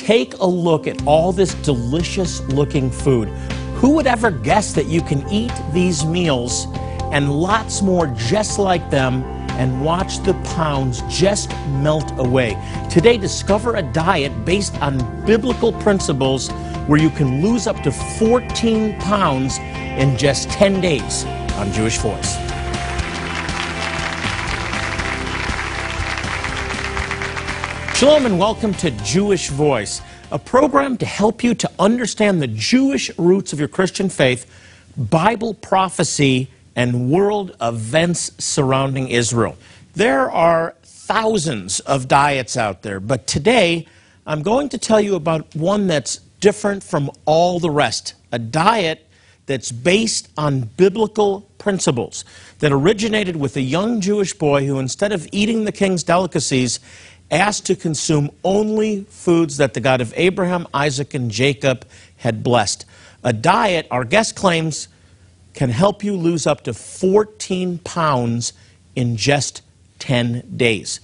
Take a look at all this delicious looking food. Who would ever guess that you can eat these meals and lots more just like them and watch the pounds just melt away? Today, discover a diet based on biblical principles where you can lose up to 14 pounds in just 10 days on Jewish Voice. Shalom and welcome to Jewish Voice, a program to help you to understand the Jewish roots of your Christian faith, Bible prophecy, and world events surrounding Israel. There are thousands of diets out there, but today I'm going to tell you about one that's different from all the rest, a diet that's based on biblical principles that originated with a young Jewish boy who, instead of eating the king's delicacies, asked to consume only foods that the God of Abraham, Isaac, and Jacob had blessed. A diet, our guest claims, can help you lose up to 14 pounds in just 10 days.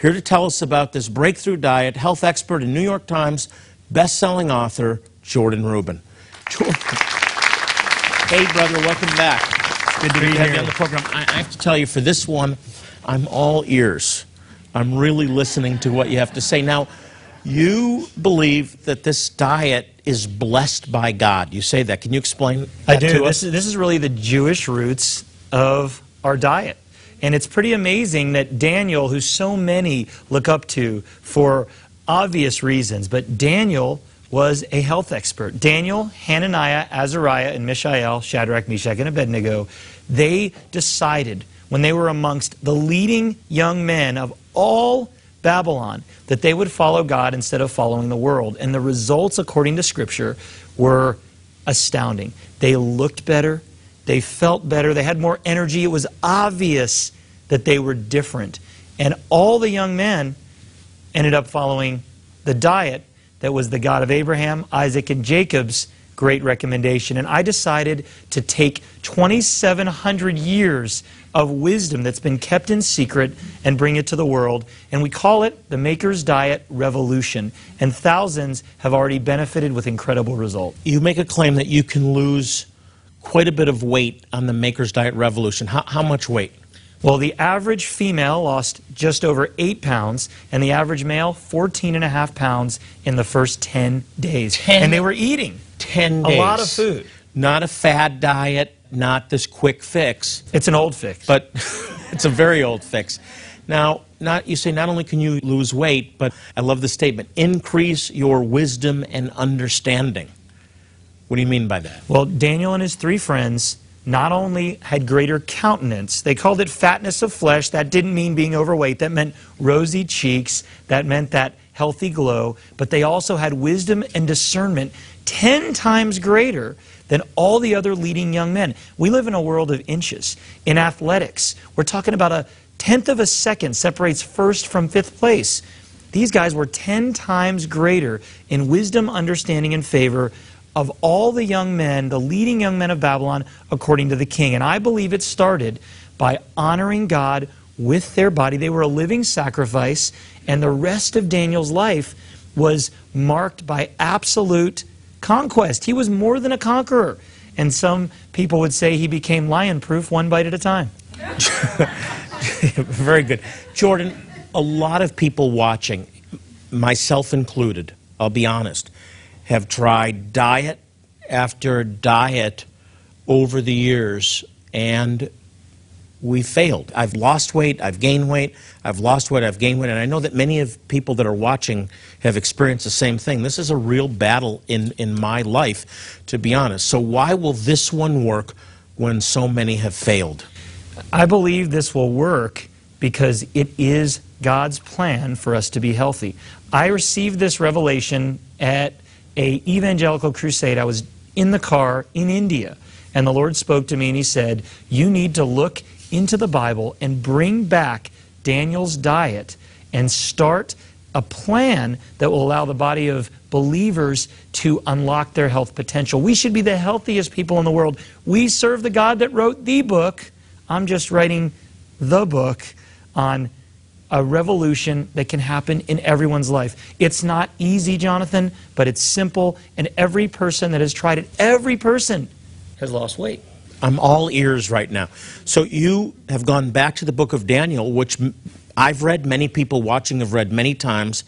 Here to tell us about this breakthrough diet, health expert and New York Times best-selling author, Jordan Rubin. Jordan. Hey, brother, welcome back. Good to be here. On the program. I have to tell you, for this one, I'm all ears. I'm really listening to what you have to say. Now, you believe that this diet is blessed by God. You say that. Can you explain that to us? I do. This is really the Jewish roots of our diet. And it's pretty amazing that Daniel, who so many look up to for obvious reasons, but Daniel was a health expert. Daniel, Hananiah, Azariah, and Mishael, Shadrach, Meshach, and Abednego, they decided when they were amongst the leading young men of all Babylon, that they would follow God instead of following the world. And the results, according to Scripture, were astounding. They looked better, they felt better, they had more energy. It was obvious that they were different. And all the young men ended up following the diet that was the God of Abraham, Isaac, and Jacob's great recommendation. And I decided to take 2,700 years of wisdom that's been kept in secret and bring it to the world. And we call it the Maker's Diet Revolution. And thousands have already benefited with incredible results. You make a claim that you can lose quite a bit of weight on the Maker's Diet Revolution. How much weight? Well, the average female lost just over 8 pounds, and the average male 14.5 pounds in the first 10 days. And they were eating 10 days. A lot of food. Not a fad diet, not this quick fix. It's an old fix. But it's a very old fix. Now, you say not only can you lose weight, but I love the statement, increase your wisdom and understanding. What do you mean by that? Well, Daniel and his 3 friends not only had greater countenance, they called it fatness of flesh. That didn't mean being overweight. That meant rosy cheeks. That meant that healthy glow. But they also had wisdom and discernment 10 times greater than all the other leading young men. We live in a world of inches. In athletics, we're talking about a 1/10 of a second separates first from 5th place. These guys were 10 times greater in wisdom, understanding, and favor of all the young men, the leading young men of Babylon, according to the king. And I believe it started by honoring God with their body. They were a living sacrifice, and the rest of Daniel's life was marked by absolute conquest. He was more than a conqueror. And some people would say he became lion-proof one bite at a time. Very good. Jordan, a lot of people watching, myself included, I'll be honest, have tried diet after diet over the years, and we failed. I've lost weight, I've gained weight, I've lost weight, I've gained weight, and I know that many of people that are watching have experienced the same thing. This is a real battle in my life, to be honest. So why will this one work when so many have failed? I believe this will work because it is God's plan for us to be healthy. I received this revelation at an evangelical crusade. I was in the car in India, and the Lord spoke to me and He said, you need to look into the Bible and bring back Daniel's diet and start a plan that will allow the body of believers to unlock their health potential. We should be the healthiest people in the world. We serve the God that wrote the book. I'm just writing the book on a revolution that can happen in everyone's life. It's not easy, Jonathan, but it's simple, and every person that has tried it, every person has lost weight. I'm all ears right now. So you have gone back to the book of Daniel, which I've read, many people watching have read many times,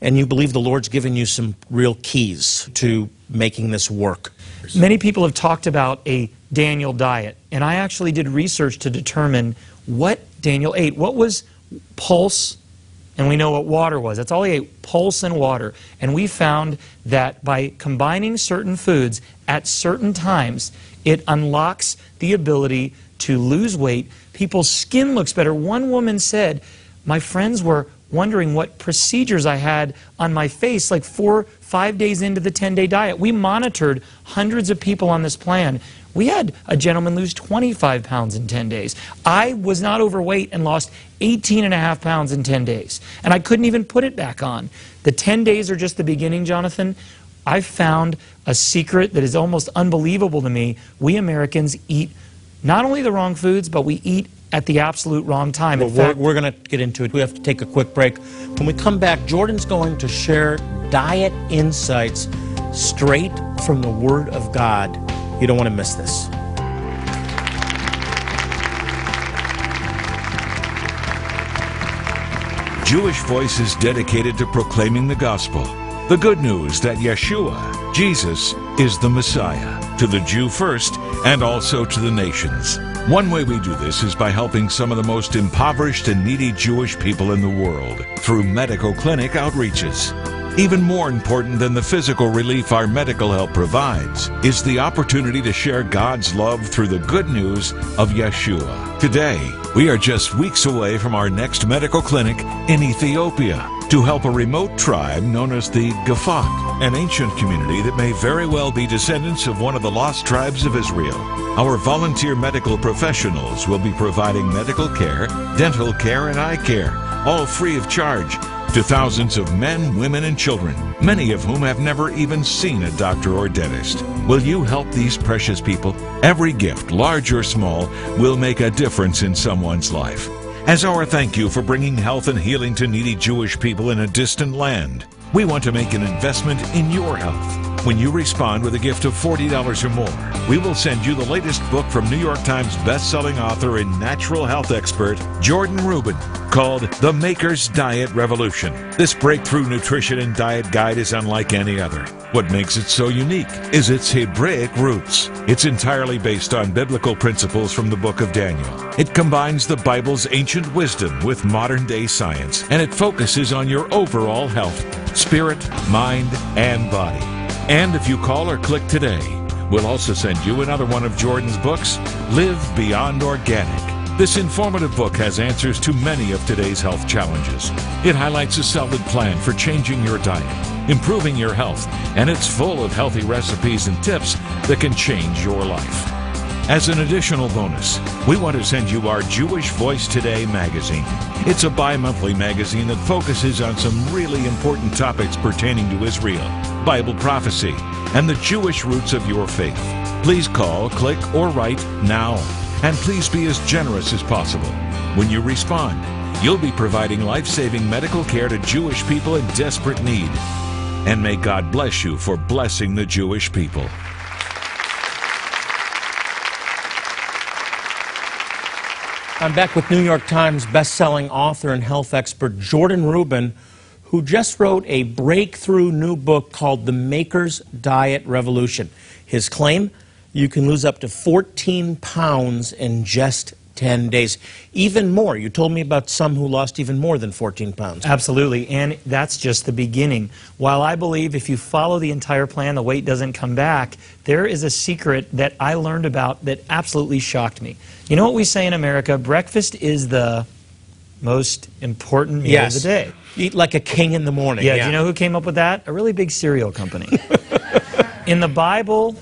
and you believe the Lord's given you some real keys to making this work. Many people have talked about a Daniel diet, and I actually did research to determine what Daniel ate. What was pulse? And we know what water was. That's all he ate, pulse and water. And we found that by combining certain foods at certain times, it unlocks the ability to lose weight. People's skin looks better. One woman said, my friends were wondering what procedures I had on my face like 4 or 5 days into the 10-day diet. We monitored hundreds of people on this plan. We had a gentleman lose 25 pounds in 10 days. I was not overweight and lost 18.5 pounds in 10 days. And I couldn't even put it back on. The 10 days are just the beginning, Jonathan. I found a secret that is almost unbelievable to me. We Americans eat not only the wrong foods, but we eat at the absolute wrong time. Well, we're going to get into it. We have to take a quick break. When we come back, Jordan's going to share diet insights straight from the Word of God. You don't want to miss this. Jewish Voice is dedicated to proclaiming the gospel, the good news that Yeshua, Jesus, is the Messiah, to the Jew first and also to the nations. One way we do this is by helping some of the most impoverished and needy Jewish people in the world through medical clinic outreaches. Even more important than the physical relief our medical help provides is the opportunity to share God's love through the good news of Yeshua. Today, we are just weeks away from our next medical clinic in Ethiopia to help a remote tribe known as the Gafat, an ancient community that may very well be descendants of one of the lost tribes of Israel. Our volunteer medical professionals will be providing medical care, dental care, and eye care, all free of charge, to thousands of men, women, and children, many of whom have never even seen a doctor or dentist. Will you help these precious people? Every gift, large or small, will make a difference in someone's life. As our thank you for bringing health and healing to needy Jewish people in a distant land, we want to make an investment in your health. When you respond with a gift of $40 or more, we will send you the latest book from New York Times best-selling author and natural health expert, Jordan Rubin, called The Maker's Diet Revolution. This breakthrough nutrition and diet guide is unlike any other. What makes it so unique is its Hebraic roots. It's entirely based on biblical principles from the book of Daniel. It combines the Bible's ancient wisdom with modern-day science, and it focuses on your overall health, spirit, mind, and body. And if you call or click today, we'll also send you another one of Jordan's books, Live Beyond Organic. This informative book has answers to many of today's health challenges. It highlights a solid plan for changing your diet, improving your health, and it's full of healthy recipes and tips that can change your life. As an additional bonus, we want to send you our Jewish Voice Today magazine. It's a bi-monthly magazine that focuses on some really important topics pertaining to Israel, Bible prophecy, and the Jewish roots of your faith. Please call, click, or write now. And please be as generous as possible. When you respond, you'll be providing life-saving medical care to Jewish people in desperate need. And may God bless you for blessing the Jewish people. I'm back with New York Times best-selling author and health expert Jordan Rubin, who just wrote a breakthrough new book called The Maker's Diet Revolution. His claim? You can lose up to 14 pounds in just 10 days. Even more. You told me about some who lost even more than 14 pounds. Absolutely, and that's just the beginning. While I believe if you follow the entire plan, the weight doesn't come back, there is a secret that I learned about that absolutely shocked me. You know what we say in America? Breakfast is the most important meal of the day. Eat like a king in the morning. Yeah, do you know who came up with that? A really big cereal company. In the Bible,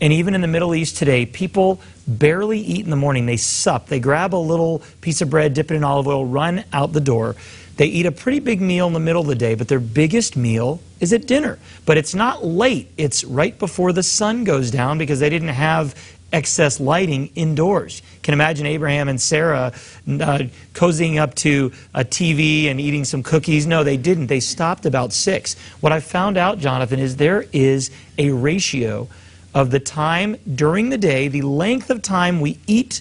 and even in the Middle East today, people barely eat in the morning. They sup. They grab a little piece of bread, dip it in olive oil, run out the door. They eat a pretty big meal in the middle of the day, but their biggest meal is at dinner. But it's not late. It's right before the sun goes down because they didn't have excess lighting indoors. You can imagine Abraham and Sarah cozying up to a TV and eating some cookies. No, they didn't. They stopped about 6. What I found out, Jonathan, is there is a ratio of the time during the day, the length of time we eat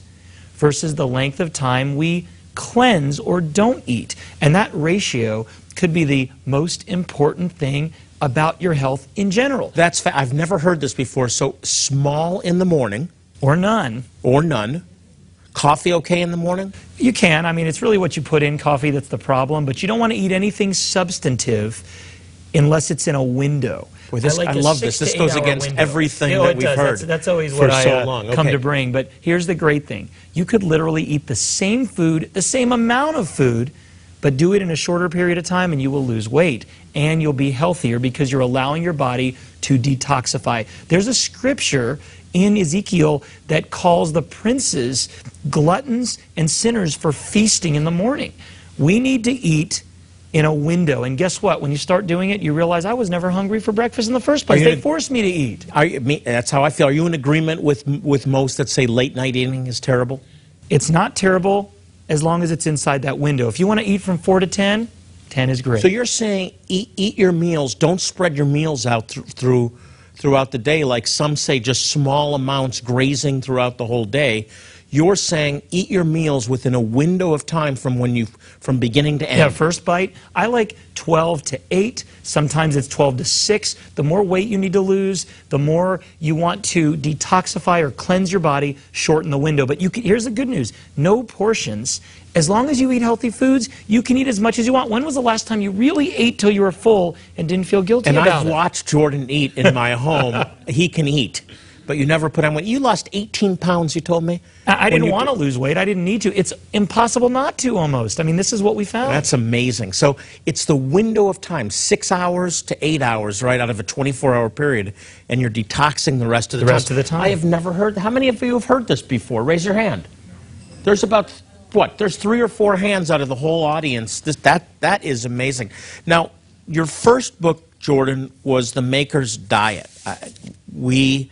versus the length of time we cleanse or don't eat. And that ratio could be the most important thing about your health in general. That's I've never heard this before. So small in the morning. Or none. Or none. Coffee okay in the morning? You can. I mean, it's really what you put in coffee that's the problem, but you don't want to eat anything substantive unless it's in a window. Boy, this, I love this. This goes against everything that we've heard. That's always what I come to bring. But here's the great thing. You could literally eat the same food, the same amount of food, but do it in a shorter period of time and you will lose weight and you'll be healthier because you're allowing your body to detoxify. There's a scripture in Ezekiel that calls the princes gluttons and sinners for feasting in the morning. We need to eat in a window. And guess what? When you start doing it, you realize I was never hungry for breakfast in the first place. They forced me to eat. That's how I feel. Are you in agreement with most that say late night eating is terrible? It's not terrible as long as it's inside that window. If you want to eat from 4 to 10, 10 is great. So you're saying eat your meals. Don't spread your meals out throughout the day like some say, just small amounts grazing throughout the whole day. You're saying eat your meals within a window of time from beginning to end. Yeah, first bite. I like 12 to 8. Sometimes it's 12 to 6. The more weight you need to lose, the more you want to detoxify or cleanse your body, shorten the window. But here's the good news. No portions. As long as you eat healthy foods, you can eat as much as you want. When was the last time you really ate till you were full and didn't feel guilty about it? And I've watched Jordan eat in my home. He can eat. But you never put on weight. You lost 18 pounds, you told me. I didn't want to lose weight. I didn't need to. It's impossible not to, almost. I mean, this is what we found. That's amazing. So it's the window of time, 6 hours to 8 hours, right, out of a 24-hour period, and you're detoxing the rest of the time. I have never heard. How many of you have heard this before? Raise your hand. There's about, what, there's 3 or 4 hands out of the whole audience. That is amazing. Now, your first book, Jordan, was The Maker's Diet. We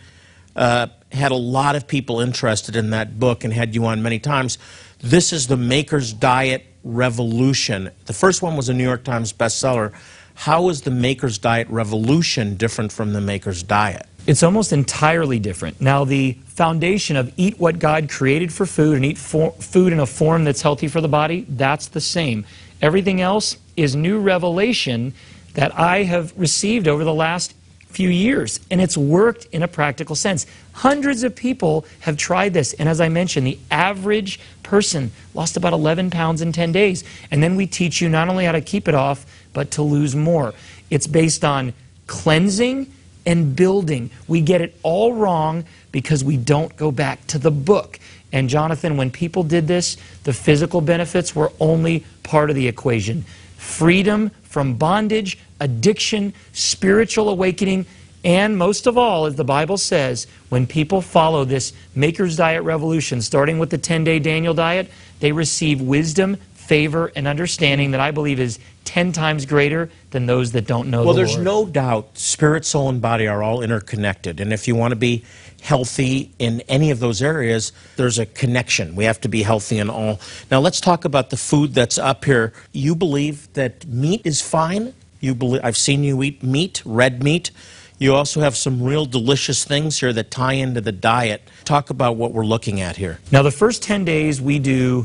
had a lot of people interested in that book and had you on many times. This is The Maker's Diet Revolution. The first one was a New York Times bestseller. How is The Maker's Diet Revolution different from The Maker's Diet? It's almost entirely different. Now, the foundation of eat what God created for food and eat food in a form that's healthy for the body, that's the same. Everything else is new revelation that I have received over the last few years, and it's worked in a practical sense. Hundreds of people have tried this, and as I mentioned, the average person lost about 11 pounds in 10 days. And then we teach you not only how to keep it off, but to lose more. It's based on cleansing and building. We get it all wrong because we don't go back to the book. And Jonathan, when people did this, the physical benefits were only part of the equation. Freedom from bondage, addiction, spiritual awakening, and most of all, as the Bible says, when people follow this Maker's Diet Revolution, starting with the 10-day Daniel diet, they receive wisdom, favor, and understanding that I believe is 10 times greater than those that don't know the Lord. Well, there's no doubt spirit, soul, and body are all interconnected, and if you want to be healthy in any of those areas, there's a connection. We have to be healthy in all. Now, let's talk about the food that's up here. You believe that meat is fine? I've seen you eat meat, red meat. You also have some real delicious things here that tie into the diet. Talk about what we're looking at here. Now, the first 10 days, we do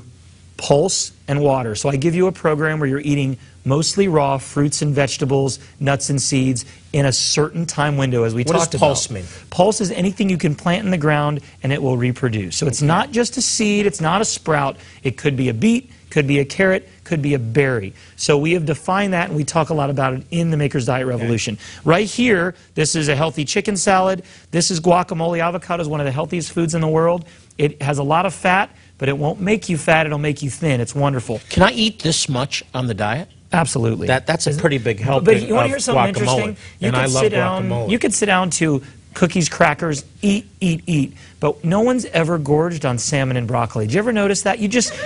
pulse and water. So I give you a program where you're eating mostly raw fruits and vegetables, nuts and seeds, in a certain time window, as we talked about. What does pulse mean? Pulse is anything you can plant in the ground and it will reproduce. So it's not just a seed, it's not a sprout. It could be a beet, could be a carrot, could be a berry. So we have defined that, and we talk a lot about it in the Maker's Diet Revolution. Okay. Right here, this is a healthy chicken salad. This is guacamole. Avocado is one of the healthiest foods in the world. It has a lot of fat, but it won't make you fat, it'll make you thin. It's wonderful. Can I eat this much on the diet? Absolutely. That's a pretty big helping of guacamole. But you want to hear something interesting? You could sit down to cookies, crackers, eat, eat, eat. But no one's ever gorged on salmon and broccoli. Did you ever notice that?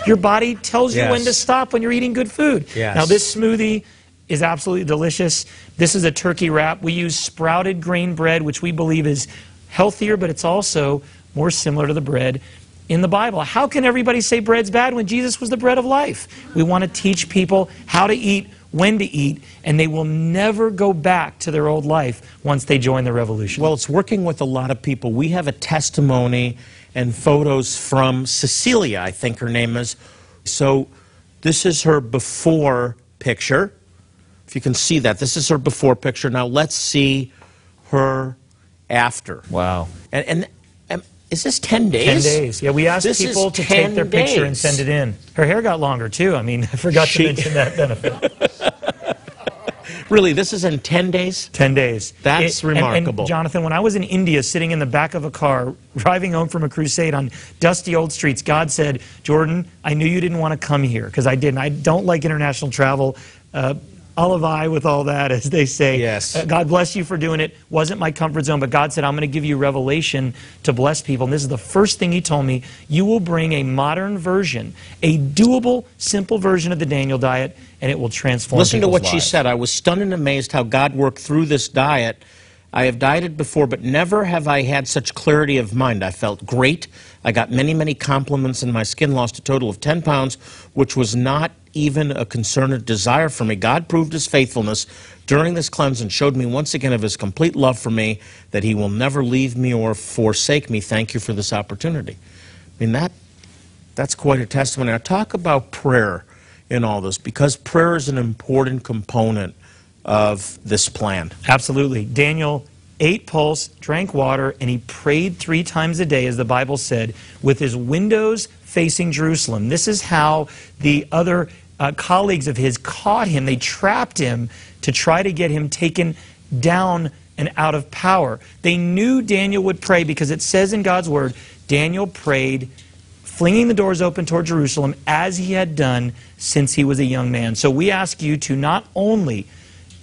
Your body tells you when to stop when you're eating good food. Yes. Now, this smoothie is absolutely delicious. This is a turkey wrap. We use sprouted grain bread, which we believe is healthier, but it's also more similar to the bread in the Bible. How can everybody say bread's bad when Jesus was the bread of life? We want to teach people how to eat, when to eat, and they will never go back to their old life once they join the revolution. Well, it's working with a lot of people. We have a testimony and photos from Cecilia, I think her name is. So this is her before picture. If you can see that, this is her before picture. Now let's see her after. Wow. And is this 10 days? 10 days. Yeah, we asked this people to take their picture and send it in. Her hair got longer, too. I mean, I forgot to mention that benefit. Really, this is in 10 days? 10 days. That's remarkable. And Jonathan, when I was in India, sitting in the back of a car, driving home from a crusade on dusty old streets, God said, Jordan, I knew you didn't want to come here, because I didn't. I don't like international travel. Olive eye with all that, as they say. Yes. God bless you for doing it. Wasn't my comfort zone, but God said, I'm going to give you revelation to bless people. And this is the first thing he told me. You will bring a modern version, a doable, simple version of the Daniel diet, and it will transform people's lives. Listen to what she said. I was stunned and amazed how God worked through this diet. I have dieted before, but never have I had such clarity of mind. I felt great. I got many, many compliments, and my skin lost a total of 10 pounds, which was not even a concern or desire for me. God proved his faithfulness during this cleanse and showed me once again of his complete love for me, that he will never leave me or forsake me. Thank you for this opportunity. I mean, that's quite a testimony. Now, talk about prayer in all this, because prayer is an important component of this plan. Absolutely. Daniel ate pulse, drank water, and he prayed 3 times a day, as the Bible said, with his windows facing Jerusalem. This is how the other colleagues of his caught him. They trapped him to try to get him taken down and out of power. They knew Daniel would pray, because it says in God's word, Daniel prayed, flinging the doors open toward Jerusalem, as he had done since he was a young man. So we ask you to not only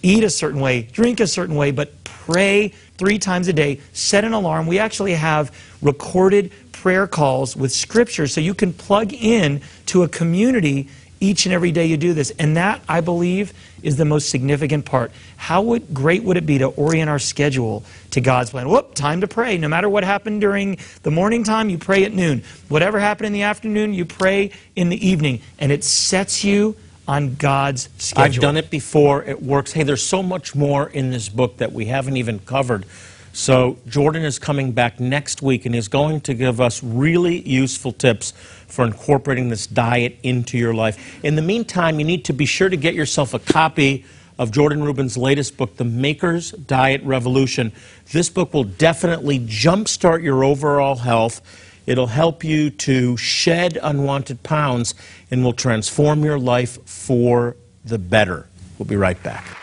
eat a certain way, drink a certain way, but pray 3 times a day, set an alarm. We actually have recorded prayer calls with scripture, so you can plug in to a community each and every day you do this. And that, I believe, is the most significant part. How great would it be to orient our schedule to God's plan? Whoop, time to pray. No matter what happened during the morning time, you pray at noon. Whatever happened in the afternoon, you pray in the evening. And it sets you on God's schedule. I've done it before. It works. Hey, there's so much more in this book that we haven't even covered. So Jordan is coming back next week, and he's going to give us really useful tips for incorporating this diet into your life. In the meantime, you need to be sure to get yourself a copy of Jordan Rubin's latest book, The Maker's Diet Revolution. This book will definitely jumpstart your overall health. It'll help you to shed unwanted pounds and will transform your life for the better. We'll be right back.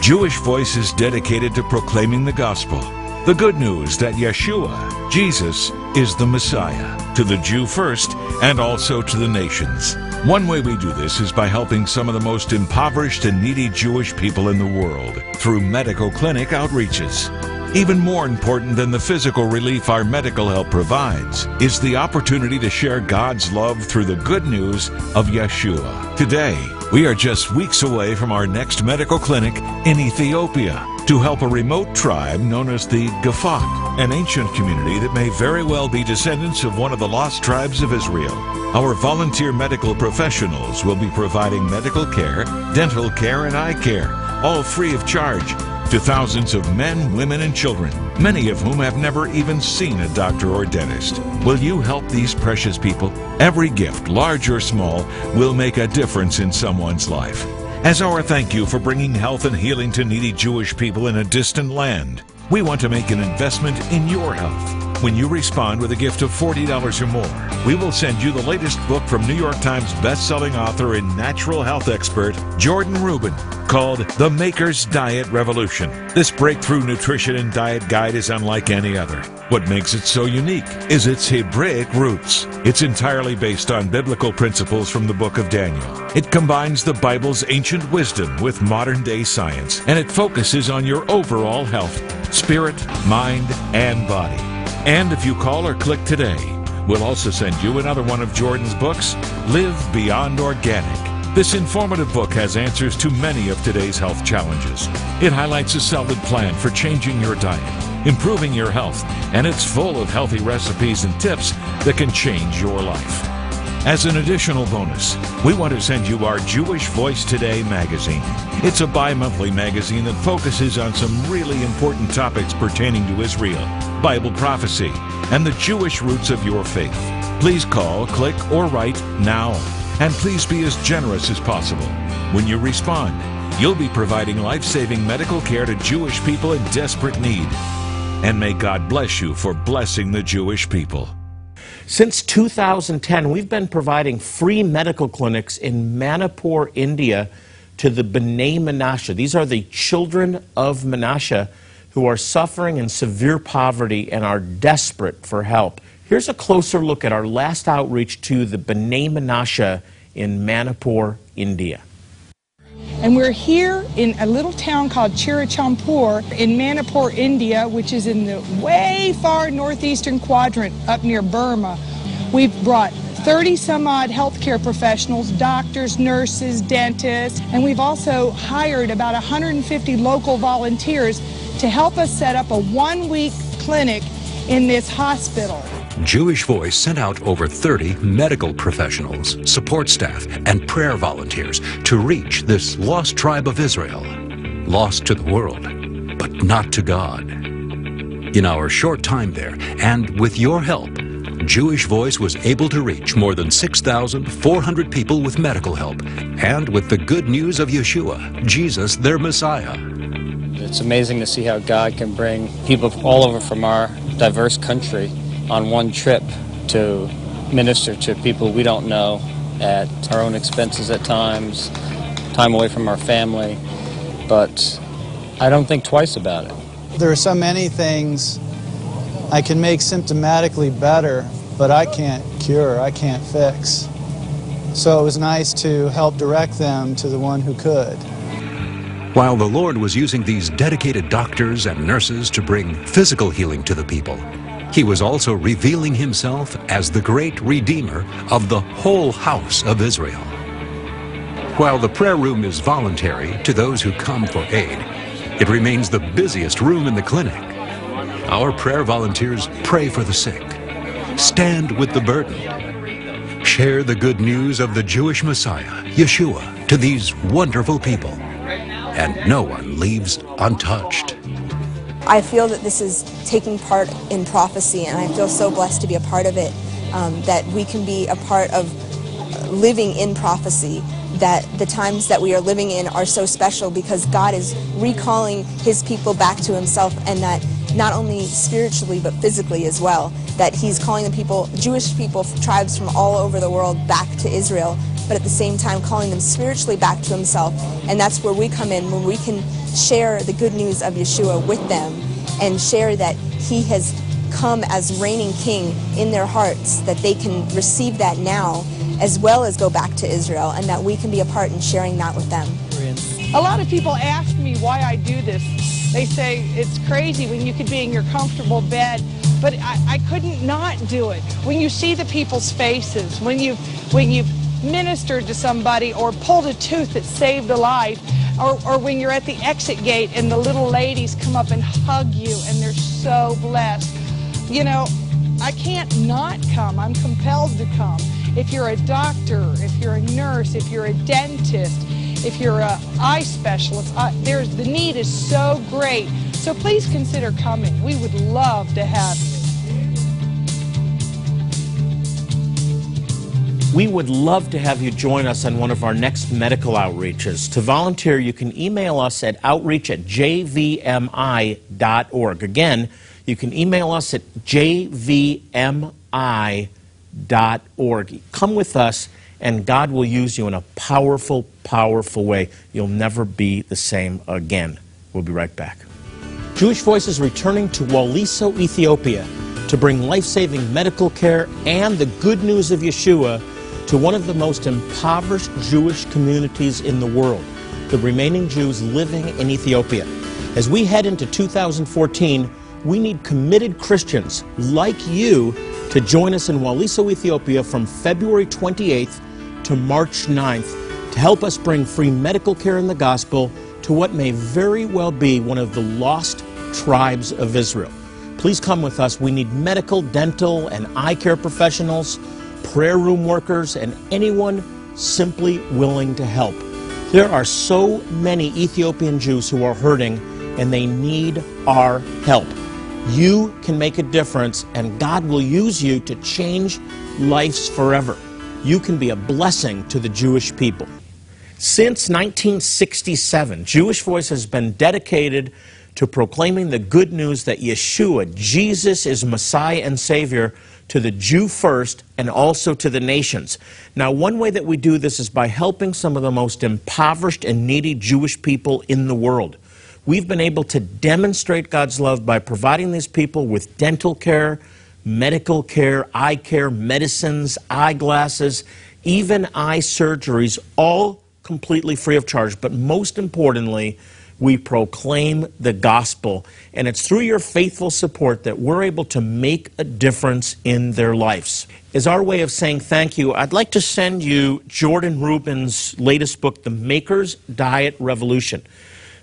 Jewish Voice is dedicated to proclaiming the gospel, the good news that Yeshua, Jesus, is the Messiah, to the Jew first and also to the nations. One way we do this is by helping some of the most impoverished and needy Jewish people in the world through medical clinic outreaches. Even more important than the physical relief our medical help provides is the opportunity to share God's love through the good news of Yeshua. Today, we are just weeks away from our next medical clinic in Ethiopia to help a remote tribe known as the Gafat, an ancient community that may very well be descendants of one of the lost tribes of Israel. Our volunteer medical professionals will be providing medical care, dental care, and eye care, all free of charge, to thousands of men, women, and children, many of whom have never even seen a doctor or dentist. Will you help these precious people? Every gift, large or small, will make a difference in someone's life. As our thank you for bringing health and healing to needy Jewish people in a distant land, we want to make an investment in your health. When you respond with a gift of $40 or more, we will send you the latest book from New York Times best-selling author and natural health expert, Jordan Rubin, called The Maker's Diet Revolution. This breakthrough nutrition and diet guide is unlike any other. What makes it so unique is its Hebraic roots. It's entirely based on biblical principles from the book of Daniel. It combines the Bible's ancient wisdom with modern-day science, and it focuses on your overall health, spirit, mind, and body. And if you call or click today, we'll also send you another one of Jordan's books, Live Beyond Organic. This informative book has answers to many of today's health challenges. It highlights a solid plan for changing your diet, improving your health, and it's full of healthy recipes and tips that can change your life. As an additional bonus, we want to send you our Jewish Voice Today magazine. It's a bi-monthly magazine that focuses on some really important topics pertaining to Israel, Bible prophecy, and the Jewish roots of your faith. Please call, click, or write now. And please be as generous as possible. When you respond, you'll be providing life-saving medical care to Jewish people in desperate need. And may God bless you for blessing the Jewish people. Since 2010, we've been providing free medical clinics in Manipur, India, to the Bnei Menashe. These are the children of Menashe who are suffering in severe poverty and are desperate for help. Here's a closer look at our last outreach to the Bnei Menashe in Manipur, India. And we're here in a little town called Chirachampur in Manipur, India, which is in the way far northeastern quadrant up near Burma. We've brought 30 some odd healthcare professionals, doctors, nurses, dentists, and we've also hired about 150 local volunteers to help us set up a one-week clinic in this hospital. Jewish Voice sent out over 30 medical professionals, support staff, and prayer volunteers to reach this lost tribe of Israel. Lost to the world, but not to God. In our short time there, and with your help, Jewish Voice was able to reach more than 6,400 people with medical help and with the good news of Yeshua, Jesus, their Messiah. It's amazing to see how God can bring people all over from our diverse country on one trip to minister to people we don't know at our own expenses at times, time away from our family, but I don't think twice about it. There are so many things I can make symptomatically better, but I can't cure, I can't fix. So it was nice to help direct them to the one who could. While the Lord was using these dedicated doctors and nurses to bring physical healing to the people, He was also revealing Himself as the great Redeemer of the whole house of Israel. While the prayer room is voluntary to those who come for aid, it remains the busiest room in the clinic. Our prayer volunteers pray for the sick, stand with the burdened, share the good news of the Jewish Messiah, Yeshua, to these wonderful people, and no one leaves untouched. I feel that this is taking part in prophecy, and I feel so blessed to be a part of it, that we can be a part of living in prophecy, that the times that we are living in are so special because God is recalling His people back to Himself, and that not only spiritually but physically as well, that He's calling the people, Jewish people, tribes from all over the world back to Israel, but at the same time calling them spiritually back to Himself, and that's where we come in, when we can share the good news of Yeshua with them and share that He has come as reigning King in their hearts, that they can receive that now as well as go back to Israel, and that we can be a part in sharing that with them. A lot of people ask me why I do this. They say it's crazy when you could be in your comfortable bed, but I couldn't not do it. When you see the people's faces, when you've ministered to somebody or pulled a tooth that saved a life, or when you're at the exit gate and the little ladies come up and hug you and they're so blessed. You know, I can't not come. I'm compelled to come. If you're a doctor, if you're a nurse, if you're a dentist, if you're an eye specialist, the need is so great. So please consider coming. We would love to have you. We would love to have you join us on one of our next medical outreaches. To volunteer, you can email us at outreach@jvmi.org. Again, you can email us at jvmi.org. Come with us, and God will use you in a powerful, powerful way. You'll never be the same again. We'll be right back. Jewish Voice is returning to Waliso, Ethiopia, to bring life-saving medical care and the good news of Yeshua to one of the most impoverished Jewish communities in the world, the remaining Jews living in Ethiopia. As we head into 2014, we need committed Christians like you to join us in Waliso, Ethiopia from February 28th to March 9th to help us bring free medical care and the gospel to what may very well be one of the lost tribes of Israel. Please come with us. We need medical, dental, and eye care professionals, prayer room workers, and anyone simply willing to help. There are so many Ethiopian Jews who are hurting, and they need our help. You can make a difference, and God will use you to change lives forever. You can be a blessing to the Jewish people. Since 1967, Jewish Voice has been dedicated to proclaiming the good news that Yeshua, Jesus, is Messiah and Savior to the Jew first and also to the nations. Now, one way that we do this is by helping some of the most impoverished and needy Jewish people in the world. We've been able to demonstrate God's love by providing these people with dental care, medical care, medicines, eyeglasses, even eye surgeries, all completely free of charge. But most importantly, we proclaim the gospel, and it's through your faithful support that we're able to make a difference in their lives. As our way of saying thank you, I'd like to send you Jordan Rubin's latest book, The Maker's Diet Revolution.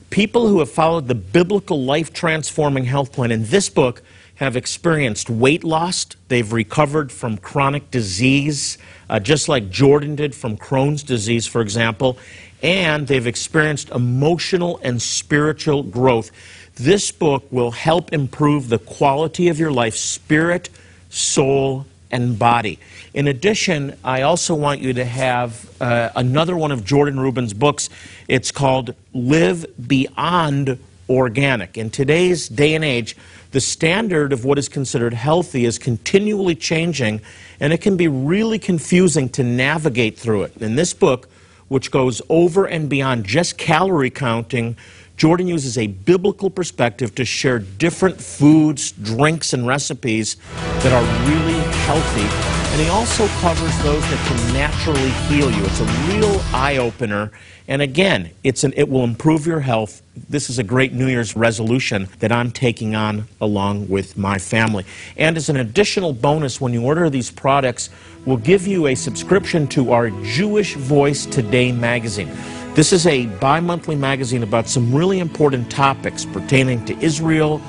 People who have followed the biblical life-transforming health plan in this book have experienced weight loss. They've recovered from chronic disease, just like Jordan did from Crohn's disease, for example, and they've experienced emotional and spiritual growth. This book will help improve the quality of your life, spirit, soul, and body. In addition, I also want you to have another one of Jordan Rubin's books. It's called Live Beyond Organic. In today's day and age, the standard of what is considered healthy is continually changing, and it can be really confusing to navigate through it. In this book, which goes over and beyond just calorie counting, Jordan uses a biblical perspective to share different foods, drinks, and recipes that are really healthy. And he also covers those that can naturally heal you. It's a real eye-opener. And again, it will improve your health. This is a great New Year's resolution that I'm taking on along with my family. And as an additional bonus, when you order these products, we'll give you a subscription to our Jewish Voice Today magazine. This is a bi-monthly magazine about some really important topics pertaining to Israel,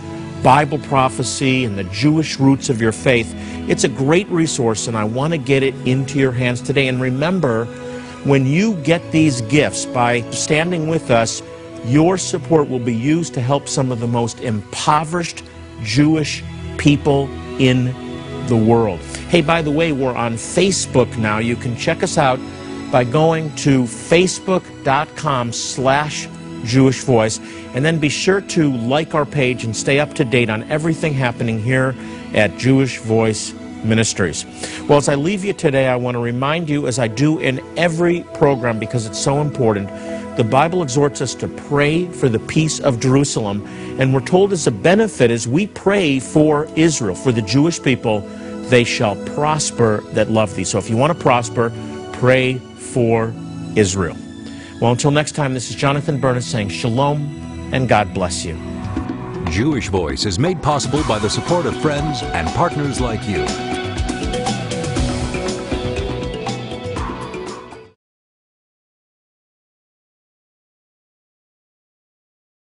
Bible prophecy, and the Jewish roots of your faith. It's a great resource, and I want to get it into your hands today. And remember, when you get these gifts, by standing with us, your support will be used to help some of the most impoverished Jewish people in the world. Hey, by the way, we're on Facebook now. You can check us out by going to facebook.com/Jewish Voice, and then be sure to like our page and stay up to date on everything happening here at Jewish Voice Ministries. Well, as I leave you today, I want to remind you, as I do in every program, because it's so important, the Bible exhorts us to pray for the peace of Jerusalem, and we're told as a benefit, as we pray for Israel, for the Jewish people, they shall prosper that love thee. So if you want to prosper, pray for Israel. Well, until next time, this is Jonathan Bernis saying shalom and God bless you. Jewish Voice is made possible by the support of friends and partners like you.